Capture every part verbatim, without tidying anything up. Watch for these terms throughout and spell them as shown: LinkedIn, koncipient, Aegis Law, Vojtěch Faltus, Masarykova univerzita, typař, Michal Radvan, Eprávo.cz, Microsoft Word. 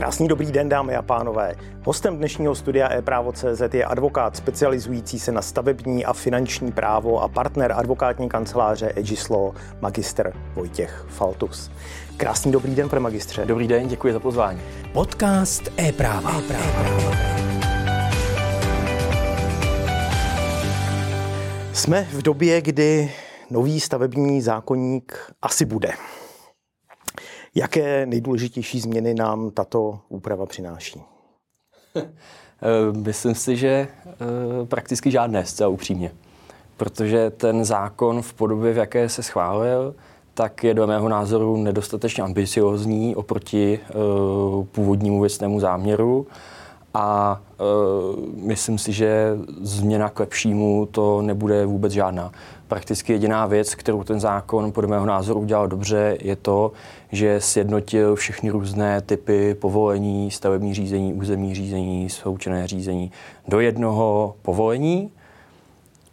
Krásný dobrý den, dámy a pánové. Hostem dnešního studia Eprávo tečka cé zet je advokát specializující se na stavební a finanční právo a partner advokátní kanceláře Aegis Law, magistr Vojtěch Faltus. Krásný dobrý den, pane magistře. Dobrý den, děkuji za pozvání. Podcast Epráva. Jsme v době, kdy nový stavební zákoník asi bude. Jaké nejdůležitější změny nám tato úprava přináší? Myslím si, že prakticky žádné, zcela upřímně. Protože ten zákon v podobě, v jaké se schválil, tak je do mého názoru nedostatečně ambiciózní oproti původnímu věcnému záměru. A myslím si, že změna k lepšímu to nebude vůbec žádná. Prakticky jediná věc, kterou ten zákon podle mého názoru udělal dobře, je to, že sjednotil všechny různé typy povolení, stavební řízení, územní řízení, sloučené řízení do jednoho povolení,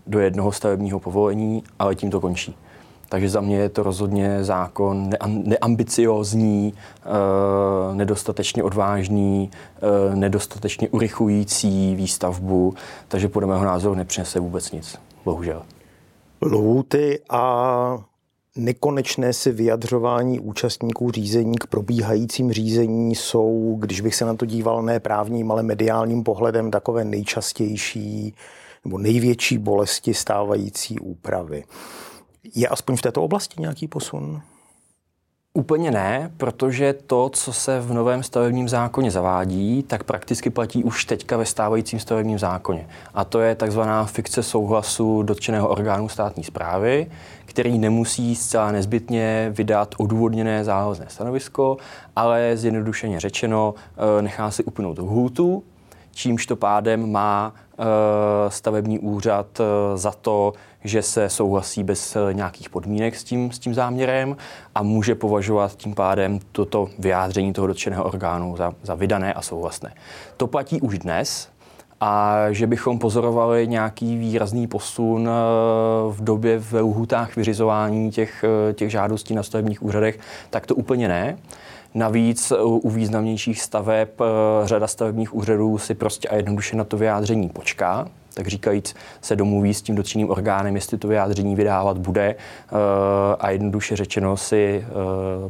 do jednoho stavebního povolení, ale tím to končí. Takže za mě je to rozhodně zákon neambiciózní, nedostatečně odvážný, nedostatečně urychlující výstavbu, takže podle mého názoru nepřinese vůbec nic, bohužel. Lhůty a nekonečné si vyjadřování účastníků řízení k probíhajícím řízení jsou, když bych se na to díval ne právním, ale mediálním pohledem, takové nejčastější nebo největší bolesti stávající úpravy. Je aspoň v této oblasti nějaký posun? Úplně ne, protože to, co se v novém stavebním zákoně zavádí, tak prakticky platí už teďka ve stávajícím stavebním zákoně. A to je takzvaná fikce souhlasu dotčeného orgánu státní správy, který nemusí zcela nezbytně vydat odůvodněné závazné stanovisko, ale zjednodušeně řečeno nechá si uplynout lhůtu, čímž to pádem má stavební úřad za to, že se souhlasí bez nějakých podmínek s tím, s tím záměrem a může považovat tím pádem toto vyjádření toho dotčeného orgánu za, za vydané a souhlasné. To platí už dnes a že bychom pozorovali nějaký výrazný posun v době ve lhůtách vyřizování těch, těch žádostí na stavebních úřadech, tak to úplně ne. Navíc u významnějších staveb řada stavebních úřadů si prostě a jednoduše na to vyjádření počká, tak říkajíc se domluví s tím dotčeným orgánem, jestli to vyjádření vydávat bude a jednoduše řečeno si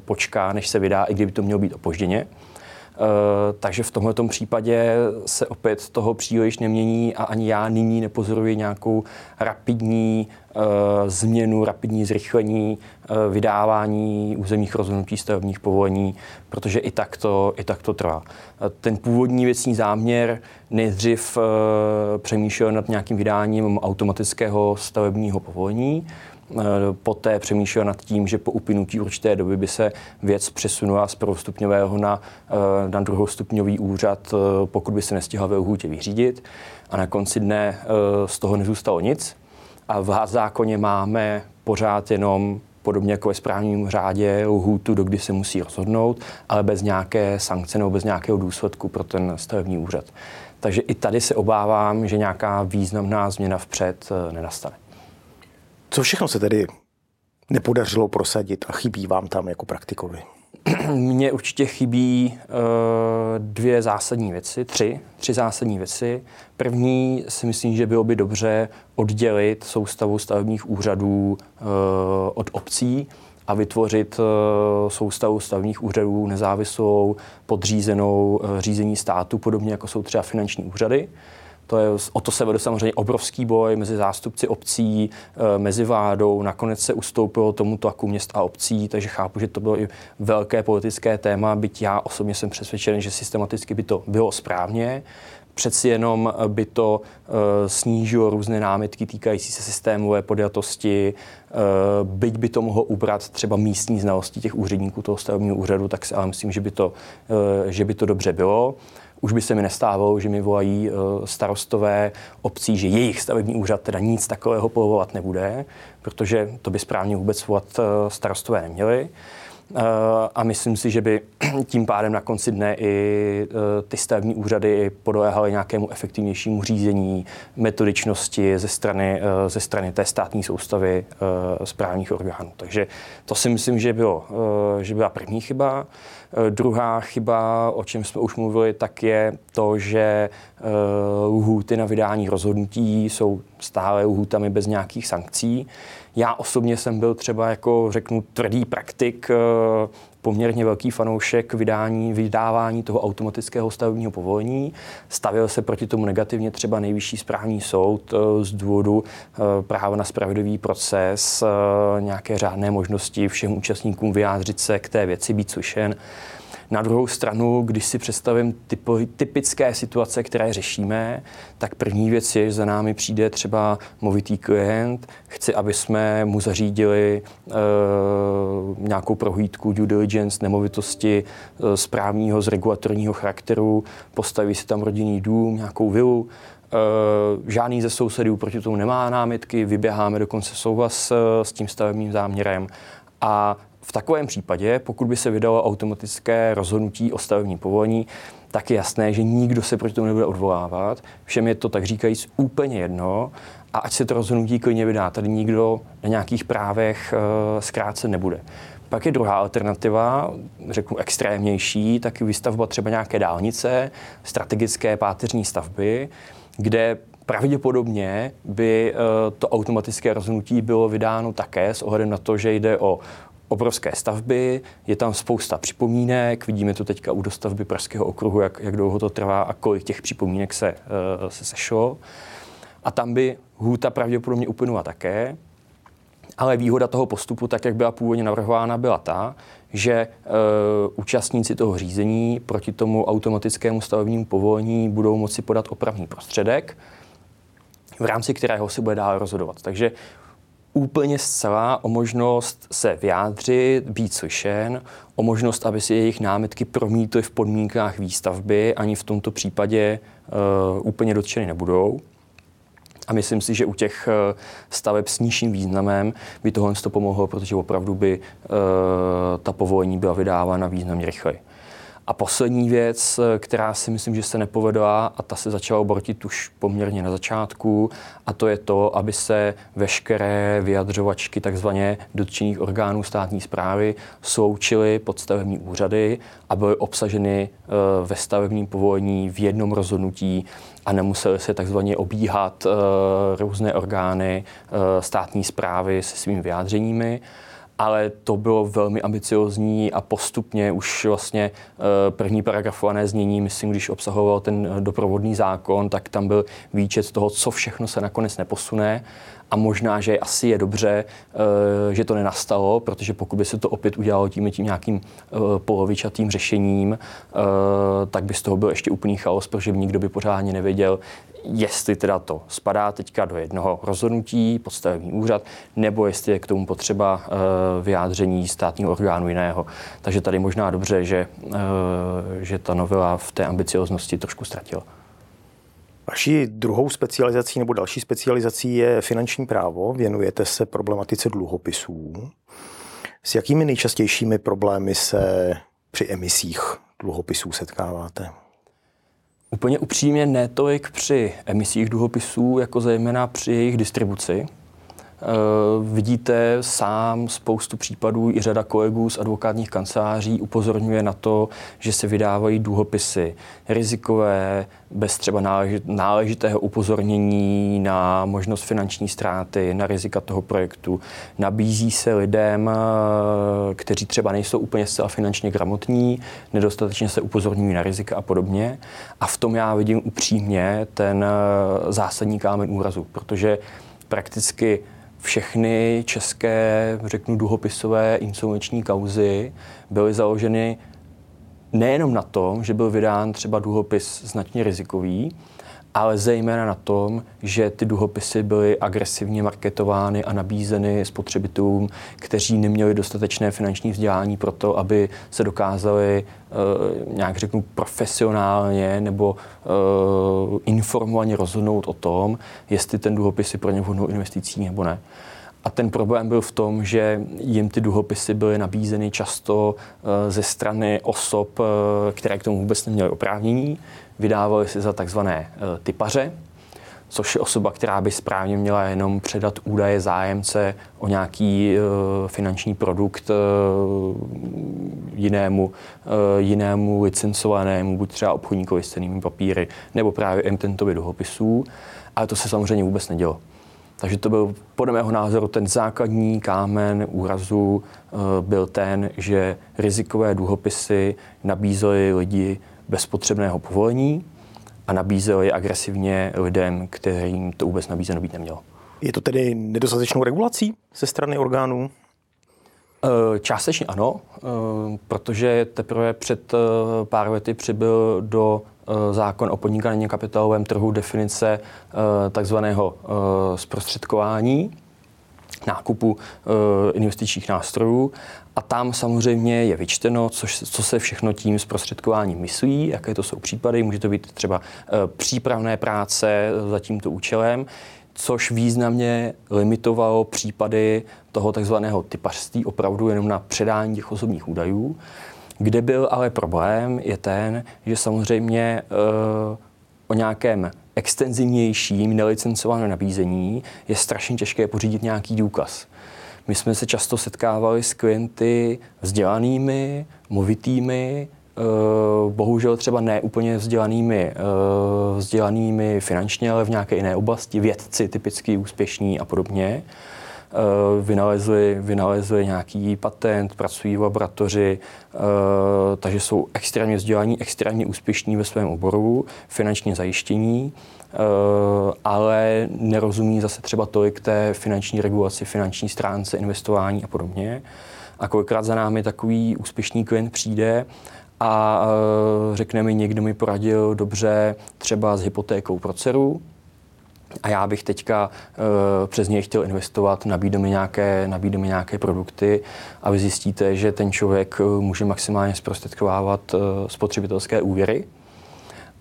počká, než se vydá, i kdyby to mělo být opožděně. Takže v tomhletom případě se opět toho příliš nemění a ani já nyní nepozoruji nějakou rapidní změnu, rapidní zrychlení vydávání územních rozhodnutí stavebních povolení, protože i tak to, i tak to trvá. Ten původní věcný záměr nejdřív přemýšlel nad nějakým vydáním automatického stavebního povolení, poté přemýšlel nad tím, že po uplynutí určité doby by se věc přesunula z prvostupňového na, na druhostupňový úřad, pokud by se nestihla ve lhůtě vyřídit. A na konci dne z toho nezůstalo nic. A v zákoně máme pořád jenom, podobně jako ve správním řádě, lhůtu, do kdy se musí rozhodnout, ale bez nějaké sankce nebo bez nějakého důsledku pro ten stavební úřad. Takže i tady se obávám, že nějaká významná změna vpřed nenastane. Co všechno se tedy nepodařilo prosadit a chybí vám tam jako praktikovi? Mně určitě chybí uh, dvě zásadní věci, tři, tři zásadní věci. První si myslím, že bylo by dobře oddělit soustavu stavebních úřadů uh, od obcí a vytvořit uh, soustavu stavebních úřadů nezávislou, podřízenou uh, řízení státu, podobně jako jsou třeba finanční úřady. To je, o to se vedl samozřejmě obrovský boj mezi zástupci obcí, mezi vládou. Nakonec se ustoupilo tomu tlaku měst a obcí, takže chápu, že to bylo i velké politické téma, byť já osobně jsem přesvědčen, že systematicky by to bylo správně. Přeci jenom by to snížilo různé námitky týkající se systémové podjatosti. Byť by to mohlo ubrat třeba místní znalosti těch úředníků toho stavebního úřadu, tak si ale myslím, že by to, že by to dobře bylo. Už by se mi nestávalo, že mi volají starostové obcí, že jejich stavební úřad teda nic takového povolovat nebude, protože to by správně vůbec volat starostové neměli. a myslím si, že by tím pádem na konci dne i ty stavební úřady podléhaly nějakému efektivnějšímu řízení, metodičnosti ze strany, ze strany té státní soustavy správních orgánů. Takže to si myslím, že, bylo, že byla první chyba. Druhá chyba, o čem jsme už mluvili, tak je to, že lhůty na vydání rozhodnutí jsou stále lhůtami bez nějakých sankcí. Já osobně jsem byl třeba, jako řeknu, tvrdý praktik, poměrně velký fanoušek vydání, vydávání toho automatického stavebního povolení. Stavěl se proti tomu negativně třeba Nejvyšší správní soud z důvodu práva na spravedlivý proces, nějaké řádné možnosti všem účastníkům vyjádřit se k té věci, být slyšen. Na druhou stranu, když si představím typické situace, které řešíme, tak první věc je, že za námi přijde třeba movitý klient, chci, aby jsme mu zařídili e, nějakou prohlídku due diligence nemovitosti e, správního z regulatorního charakteru, postaví si tam rodinný dům, nějakou vilu. E, žádný ze sousedů proti tomu nemá námitky, vyběháme dokonce souhlas e, s tím stavebním záměrem a v takovém případě, pokud by se vydalo automatické rozhodnutí o stavebním povolení, tak je jasné, že nikdo se proti tomu nebude odvolávat. Všem je to, tak říkajíc, úplně jedno a ať se to rozhodnutí klidně vydá. Tady nikdo na nějakých právech uh, zkrácen nebude. Pak je druhá alternativa, řeknu extrémnější, tak je výstavba třeba nějaké dálnice, strategické páteřní stavby, kde pravděpodobně by uh, to automatické rozhodnutí bylo vydáno také s ohledem na to, že jde o obrovské stavby, je tam spousta připomínek, vidíme to teďka u dostavby Pražského okruhu, jak, jak dlouho to trvá a kolik těch připomínek se, se sešlo. A tam by lhůta pravděpodobně uplynula také, ale výhoda toho postupu, tak jak byla původně navrhována, byla ta, že e, účastníci toho řízení proti tomu automatickému stavebnímu povolení budou moci podat opravný prostředek, v rámci kterého se bude dále rozhodovat. Takže úplně zcela o možnost se vyjádřit, být slyšen, o možnost, aby si jejich námitky promítly v podmínkách výstavby, ani v tomto případě uh, úplně dotčeny nebudou. A myslím si, že u těch staveb s nižším významem by tohle to pomohlo, protože opravdu by uh, ta povolení byla vydávána významně rychleji. A poslední věc, která si myslím, že se nepovedla a ta se začala obrotit už poměrně na začátku, a to je to, aby se veškeré vyjadřovačky takzvaně dotčených orgánů státní správy sloučily pod stavební úřady a byly obsaženy ve stavebním povolení v jednom rozhodnutí a nemuseli se takzvaně obíhat různé orgány státní správy se svými vyjádřeními. Ale to bylo velmi ambiciozní a postupně už vlastně první paragrafované znění, myslím, když obsahoval ten doprovodný zákon, tak tam byl výčet toho, co všechno se nakonec neposune. A možná, že asi je dobře, že to nenastalo, protože pokud by se to opět udělalo tím, tím nějakým polovičatým řešením, tak by z toho byl ještě úplný chaos, protože nikdo by pořádně nevěděl, jestli teda to spadá teďka do jednoho rozhodnutí pod stavební úřad, nebo jestli je k tomu potřeba vyjádření státního orgánu jiného. Takže tady možná dobře, že, že ta novela v té ambicioznosti trošku ztratila. Vaší druhou specializací nebo další specializací je finanční právo. Věnujete se problematice dluhopisů. S jakými nejčastějšími problémy se při emisích dluhopisů setkáváte? Úplně upřímně ne tolik při emisích dluhopisů, jako zejména při jejich distribuci. Uh, vidíte sám spoustu případů, i řada kolegů z advokátních kanceláří upozorňuje na to, že se vydávají dluhopisy rizikové, bez třeba nálež- náležitého upozornění na možnost finanční ztráty, na rizika toho projektu. Nabízí se lidem, uh, kteří třeba nejsou úplně zcela finančně gramotní, nedostatečně se upozorňují na rizika a podobně. A v tom já vidím upřímně ten uh, zásadní kámen úrazu, protože prakticky všechny české, řeknu, dluhopisové insolvenční kauzy byly založeny nejenom na tom, že byl vydán třeba dluhopis značně rizikový, ale zejména na tom, že ty dluhopisy byly agresivně marketovány a nabízeny spotřebitelům, kteří neměli dostatečné finanční vzdělání pro to, aby se dokázali eh, nějak řeknu profesionálně nebo eh, informovaně rozhodnout o tom, jestli ten dluhopis je pro ně vhodnou investicí nebo ne. A ten problém byl v tom, že jim ty dluhopisy byly nabízeny často ze strany osob, které k tomu vůbec neměly oprávnění. Vydávali si za takzvané typaře, což je osoba, která by správně měla jenom předat údaje zájemce o nějaký finanční produkt jinému, jinému licencovanému, buď třeba obchodníkovi s cennými papíry, nebo právě emitentovi dluhopisů. Ale to se samozřejmě vůbec nedělo. Takže to byl, podle mého názoru, ten základní kámen úrazu byl ten, že rizikové dluhopisy nabízely lidi bez potřebného povolení a nabízely agresivně lidem, kterým to vůbec nabízeno být nemělo. Je to tedy nedostatečnou regulací ze strany orgánů? Částečně ano, protože teprve před pár lety přibyl do zákon o podnikání na kapitálovém trhu definice takzvaného zprostředkování nákupu investičních nástrojů a tam samozřejmě je vyčteno, co se všechno tím zprostředkováním myslí, jaké to jsou případy, může to být třeba přípravné práce za tímto účelem, což významně limitovalo případy toho takzvaného typařství opravdu jenom na předání těch osobních údajů. Kde byl ale problém, je ten, že samozřejmě e, o nějakém extenzivnějším nelicencovaném nabízení je strašně těžké pořídit nějaký důkaz. My jsme se často setkávali s klienty vzdělanými, movitými, e, bohužel třeba ne úplně vzdělanými, e, vzdělanými finančně, ale v nějaké jiné oblasti, vědci typicky úspěšní a podobně. Vynalezli, vynalezli nějaký patent, pracují v laboratoři, takže jsou extrémně vzdělaní, extrémně úspěšní ve svém oboru, finančně zajištění, ale nerozumí zase třeba tolik té finanční regulaci, finanční stránce, investování a podobně. A kolikrát za námi takový úspěšný klient přijde a řekne mi, někdo mi poradil dobře třeba s hypotékou pro dceru, a já bych teďka e, přes něj chtěl investovat, nabídl mi nějaké, nabídl mi nějaké produkty a vy zjistíte, že ten člověk může maximálně zprostředkovávat e, spotřebitelské úvěry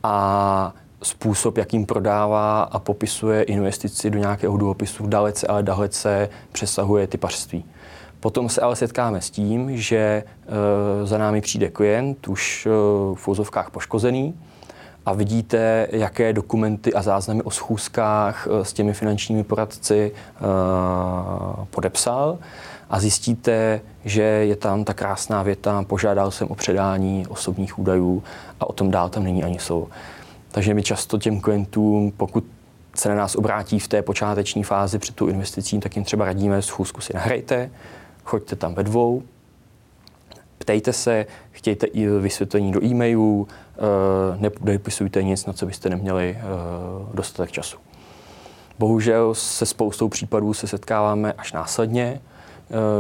a způsob, jakým prodává a popisuje investici do nějakého dluhopisu, dalece, ale dalece přesahuje typařství. Potom se ale setkáme s tím, že e, za námi přijde klient, už e, v úzovkách poškozený, a vidíte, jaké dokumenty a záznamy o schůzkách s těmi finančními poradci podepsal a zjistíte, že je tam ta krásná věta, požádal jsem o předání osobních údajů a o tom dál tam není ani slovo. Takže my často těm klientům, pokud se na nás obrátí v té počáteční fázi před tu investicí, tak jim třeba radíme, schůzku si nahrajte, choďte tam ve dvou, ptejte se, chtějte i vysvětlení do e-mailů, nedopisujte nic, na co byste neměli dostatek času. Bohužel se spoustou případů se setkáváme až následně,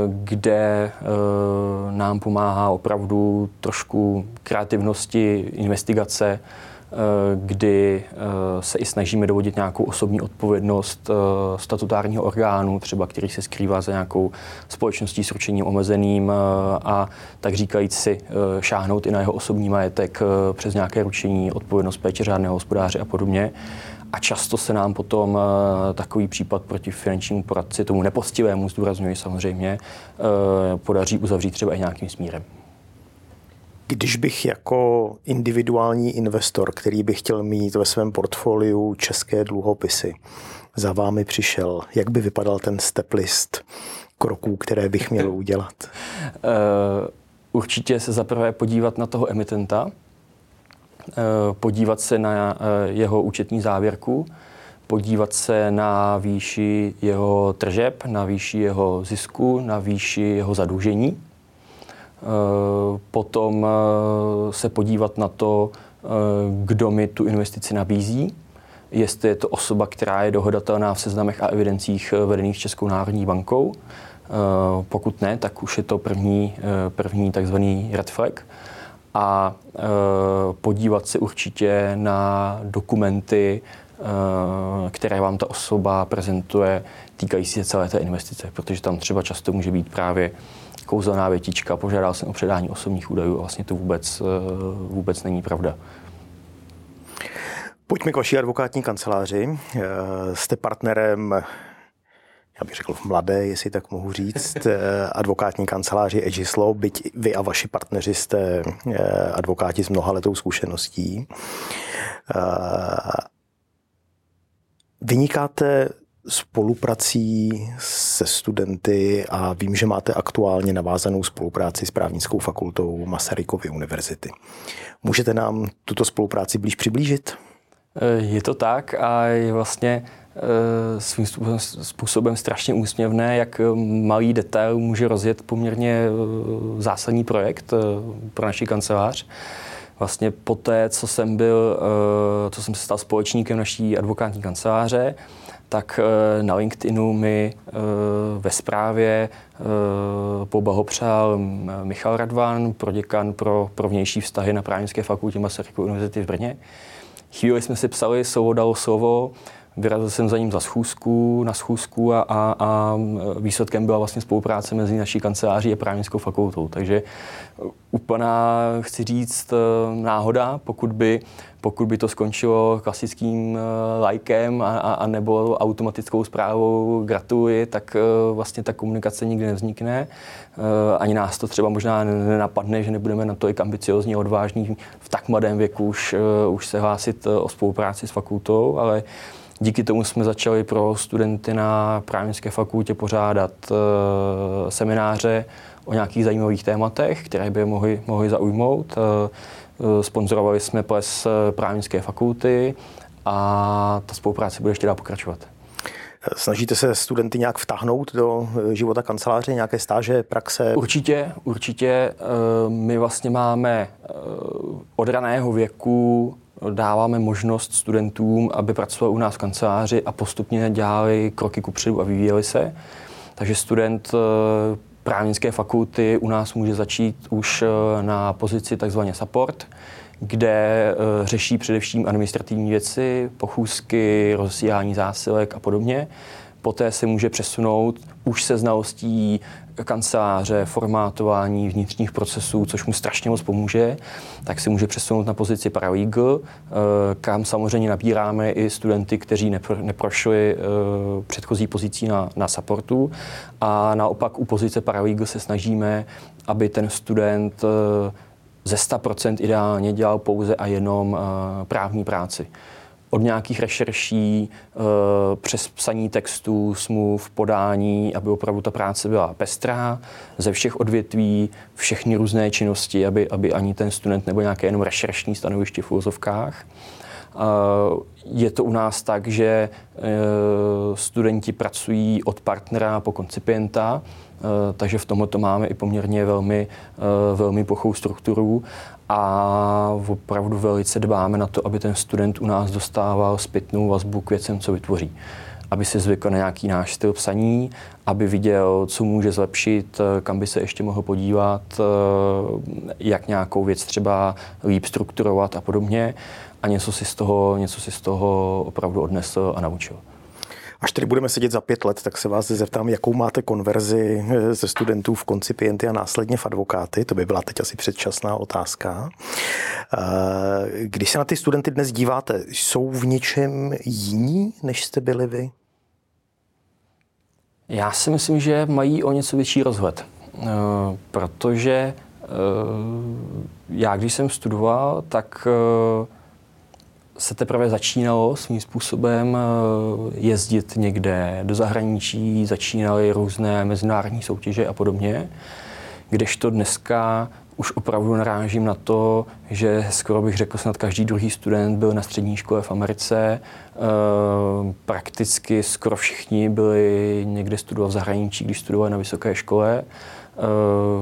kde nám pomáhá opravdu trošku kreativnosti, investigace, kdy se i snažíme dovodit nějakou osobní odpovědnost statutárního orgánu, třeba který se skrývá za nějakou společností s ručením omezeným a tak říkajíc si šáhnout i na jeho osobní majetek přes nějaké ručení, odpovědnost péče řádného hospodáře a podobně. A často se nám potom takový případ proti finančnímu poradci, tomu nepostivému, zdůrazňuji samozřejmě, podaří uzavřít třeba i nějakým smírem. Když bych jako individuální investor, který by chtěl mít ve svém portfoliu české dluhopisy, za vámi přišel, jak by vypadal ten step list kroků, které bych měl udělat? Určitě se zaprvé podívat na toho emitenta, podívat se na jeho účetní závěrku, podívat se na výši jeho tržeb, na výši jeho zisku, na výši jeho zadlužení. Potom se podívat na to, kdo mi tu investici nabízí, jestli je to osoba, která je dohodatelná v seznamech a evidencích vedených Českou národní bankou. Pokud ne, tak už je to první, první takzvaný red flag. A podívat se určitě na dokumenty, které vám ta osoba prezentuje, týkající se celé té investice, protože tam třeba často může být právě kouzelná větička, požádal jsem o předání osobních údajů a vlastně to vůbec, vůbec není pravda. Pojďme k vaší advokátní kanceláři. Jste partnerem já bych řekl v mladé, jestli tak mohu říct, advokátní kanceláři Aegis Law, byť vy a vaši partneři jste advokáti s mnoha letou zkušeností. Vynikáte spoluprací se studenty a vím, že máte aktuálně navázanou spolupráci s právnickou fakultou Masarykovy univerzity. Můžete nám tuto spolupráci blíž přiblížit? Je to tak a je vlastně svým způsobem strašně úsměvné, jak malý detail může rozjet poměrně zásadní projekt pro naši kancelář. Vlastně poté, co jsem byl, co jsem se stal společníkem naší advokátní kanceláře, tak na LinkedInu mi ve zprávě poblahopřál Michal Radvan, proděkan pro, pro vnější vztahy na právnické fakultě Masarykovy univerzity v Brně. Chvíli jsme si psali, slovo dalo slovo, vyrazil jsem za ním za schůzku, na schůzku a, a, a výsledkem byla vlastně spolupráce mezi naší kanceláří a právnickou fakultou. Takže úplná, chci říct, náhoda, pokud by, pokud by to skončilo klasickým lajkem a, a, a nebo automatickou zprávou gratuluji, tak vlastně ta komunikace nikdy nevznikne. Ani nás to třeba možná nenapadne, že nebudeme na to i ambiciozní, odvážní v tak mladém věku už, už se hlásit o spolupráci s fakultou, ale díky tomu jsme začali pro studenty na právnické fakultě pořádat e, semináře o nějakých zajímavých tématech, které by mohli, mohli zaujmout. E, sponzorovali jsme ples právnické fakulty a ta spolupráce bude ještě dál pokračovat. Snažíte se studenty nějak vtáhnout do života kanceláře, nějaké stáže, praxe? Určitě, určitě. E, my vlastně máme e, od raného věku dáváme možnost studentům, aby pracovali u nás v kanceláři a postupně dělali kroky kupředu a vyvíjeli se. Takže student právnické fakulty u nás může začít už na pozici takzvaně support, kde řeší především administrativní věci, pochůzky, rozesílání zásilek a podobně. Poté se může přesunout už se znalostí kanceláře, formátování vnitřních procesů, což mu strašně moc pomůže, tak se může přesunout na pozici paralegal, kam samozřejmě nabíráme i studenty, kteří nepro, neprošli předchozí pozicí na, na supportu. A naopak u pozice paralegal se snažíme, aby ten student ze sto procent ideálně dělal pouze a jenom právní práci. Od nějakých rešerší, přes psaní textů, smluv, podání, aby opravdu ta práce byla pestrá, ze všech odvětví, všechny různé činnosti, aby, aby ani ten student nebo nějaké jenom rešeršní stanoviště v uvozovkách. Je to u nás tak, že studenti pracují od partnera po koncipienta, takže v tomto máme i poměrně velmi, velmi plochou strukturu a opravdu velice dbáme na to, aby ten student u nás dostával zpětnou vazbu k věcem, co vytvoří. Aby si zvykl na nějaký náš styl psaní, aby viděl, co může zlepšit, kam by se ještě mohl podívat, jak nějakou věc třeba líp strukturovat a podobně. A něco si z toho, něco si z toho opravdu odnesl a naučil. Až tady budeme sedět za pět let, tak se vás zeptám, jakou máte konverzi ze studentů v koncipienty a následně v advokáty. To by byla teď asi předčasná otázka. Když se na ty studenty dnes díváte, jsou v něčem jiní, než jste byli vy? Já si myslím, že mají o něco větší rozhled, protože já, když jsem studoval, tak se teprve začínalo svým způsobem jezdit někde do zahraničí, začínaly různé mezinárodní soutěže a podobně, kdežto dneska už opravdu narážím na to, že skoro bych řekl, snad každý druhý student byl na střední škole v Americe, prakticky skoro všichni byli někde studovat v zahraničí, když studovali na vysoké škole.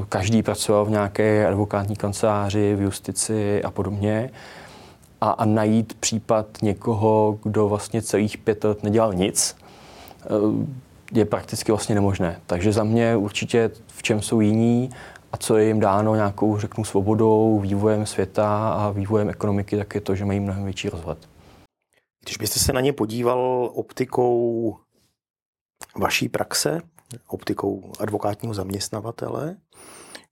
Každý pracoval v nějaké advokátní kanceláři, v justici a podobně. A, a najít případ někoho, kdo vlastně celých pět let nedělal nic, je prakticky vlastně nemožné. Takže za mě určitě v čem jsou jiní a co je jim dáno nějakou, řeknu, svobodou, vývojem světa a vývojem ekonomiky, tak je to, že mají mnohem větší rozhled. Když byste se na ně podíval optikou vaší praxe, optikou advokátního zaměstnavatele,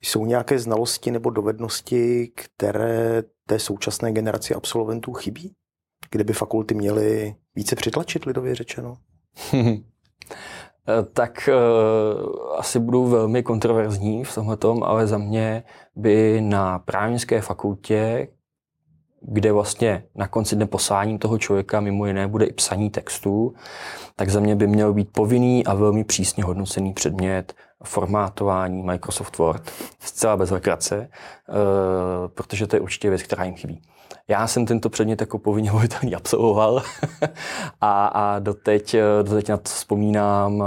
jsou nějaké znalosti nebo dovednosti, které té současné generaci absolventů chybí? Kde by fakulty měly více přitlačit, lidově řečeno? tak uh, asi budou velmi kontroverzní v tomhletom, ale za mě by na právnické fakultě, kde vlastně na konci dne posláním toho člověka mimo jiné bude i psaní textů, tak za mě by měl být povinný a velmi přísně hodnocený předmět formátování Microsoft Word, zcela bez legrace, uh, protože to je určitě věc, která jim chybí. Já jsem tento předmět jako povinně volitelný absolvoval a, a doteď, doteď na to vzpomínám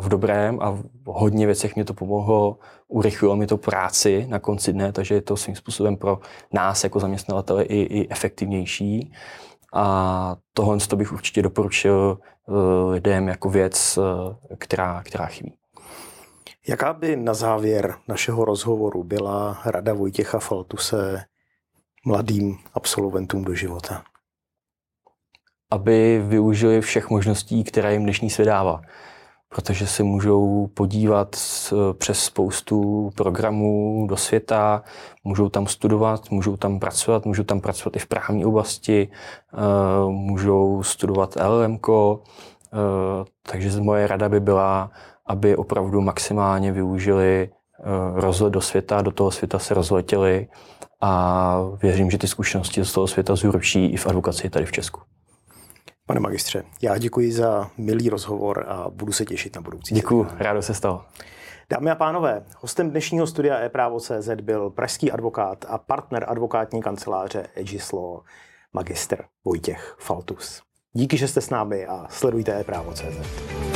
v dobrém a v hodně věcech mě to pomohlo, urychlilo mi to práci na konci dne, takže je to svým způsobem pro nás jako zaměstnavatele i, i efektivnější. A tohle to bych určitě doporučil lidem jako věc, která, která chybí. Jaká by na závěr našeho rozhovoru byla rada Vojtěcha Faltuse mladým absolventům do života? Aby využili všech možností, které jim dnešní svět dává. Protože se můžou podívat přes spoustu programů do světa, můžou tam studovat, můžou tam pracovat, můžou tam pracovat i v právní oblasti, můžou studovat el el emko. Takže moje rada by byla, aby opravdu maximálně využili rozlet do světa, do toho světa se rozletěli a věřím, že ty zkušenosti z toho světa zúročí i v advokacii tady v Česku. Pane magistře, já děkuji za milý rozhovor a budu se těšit na budoucí. Děkuji, rádo se stalo. Dámy a pánové, hostem dnešního studia e právo tečka cé zet byl pražský advokát a partner advokátní kanceláře Aegis Law, magistr Vojtěch Faltus. Díky, že jste s námi a sledujte e právo tečka cé zet.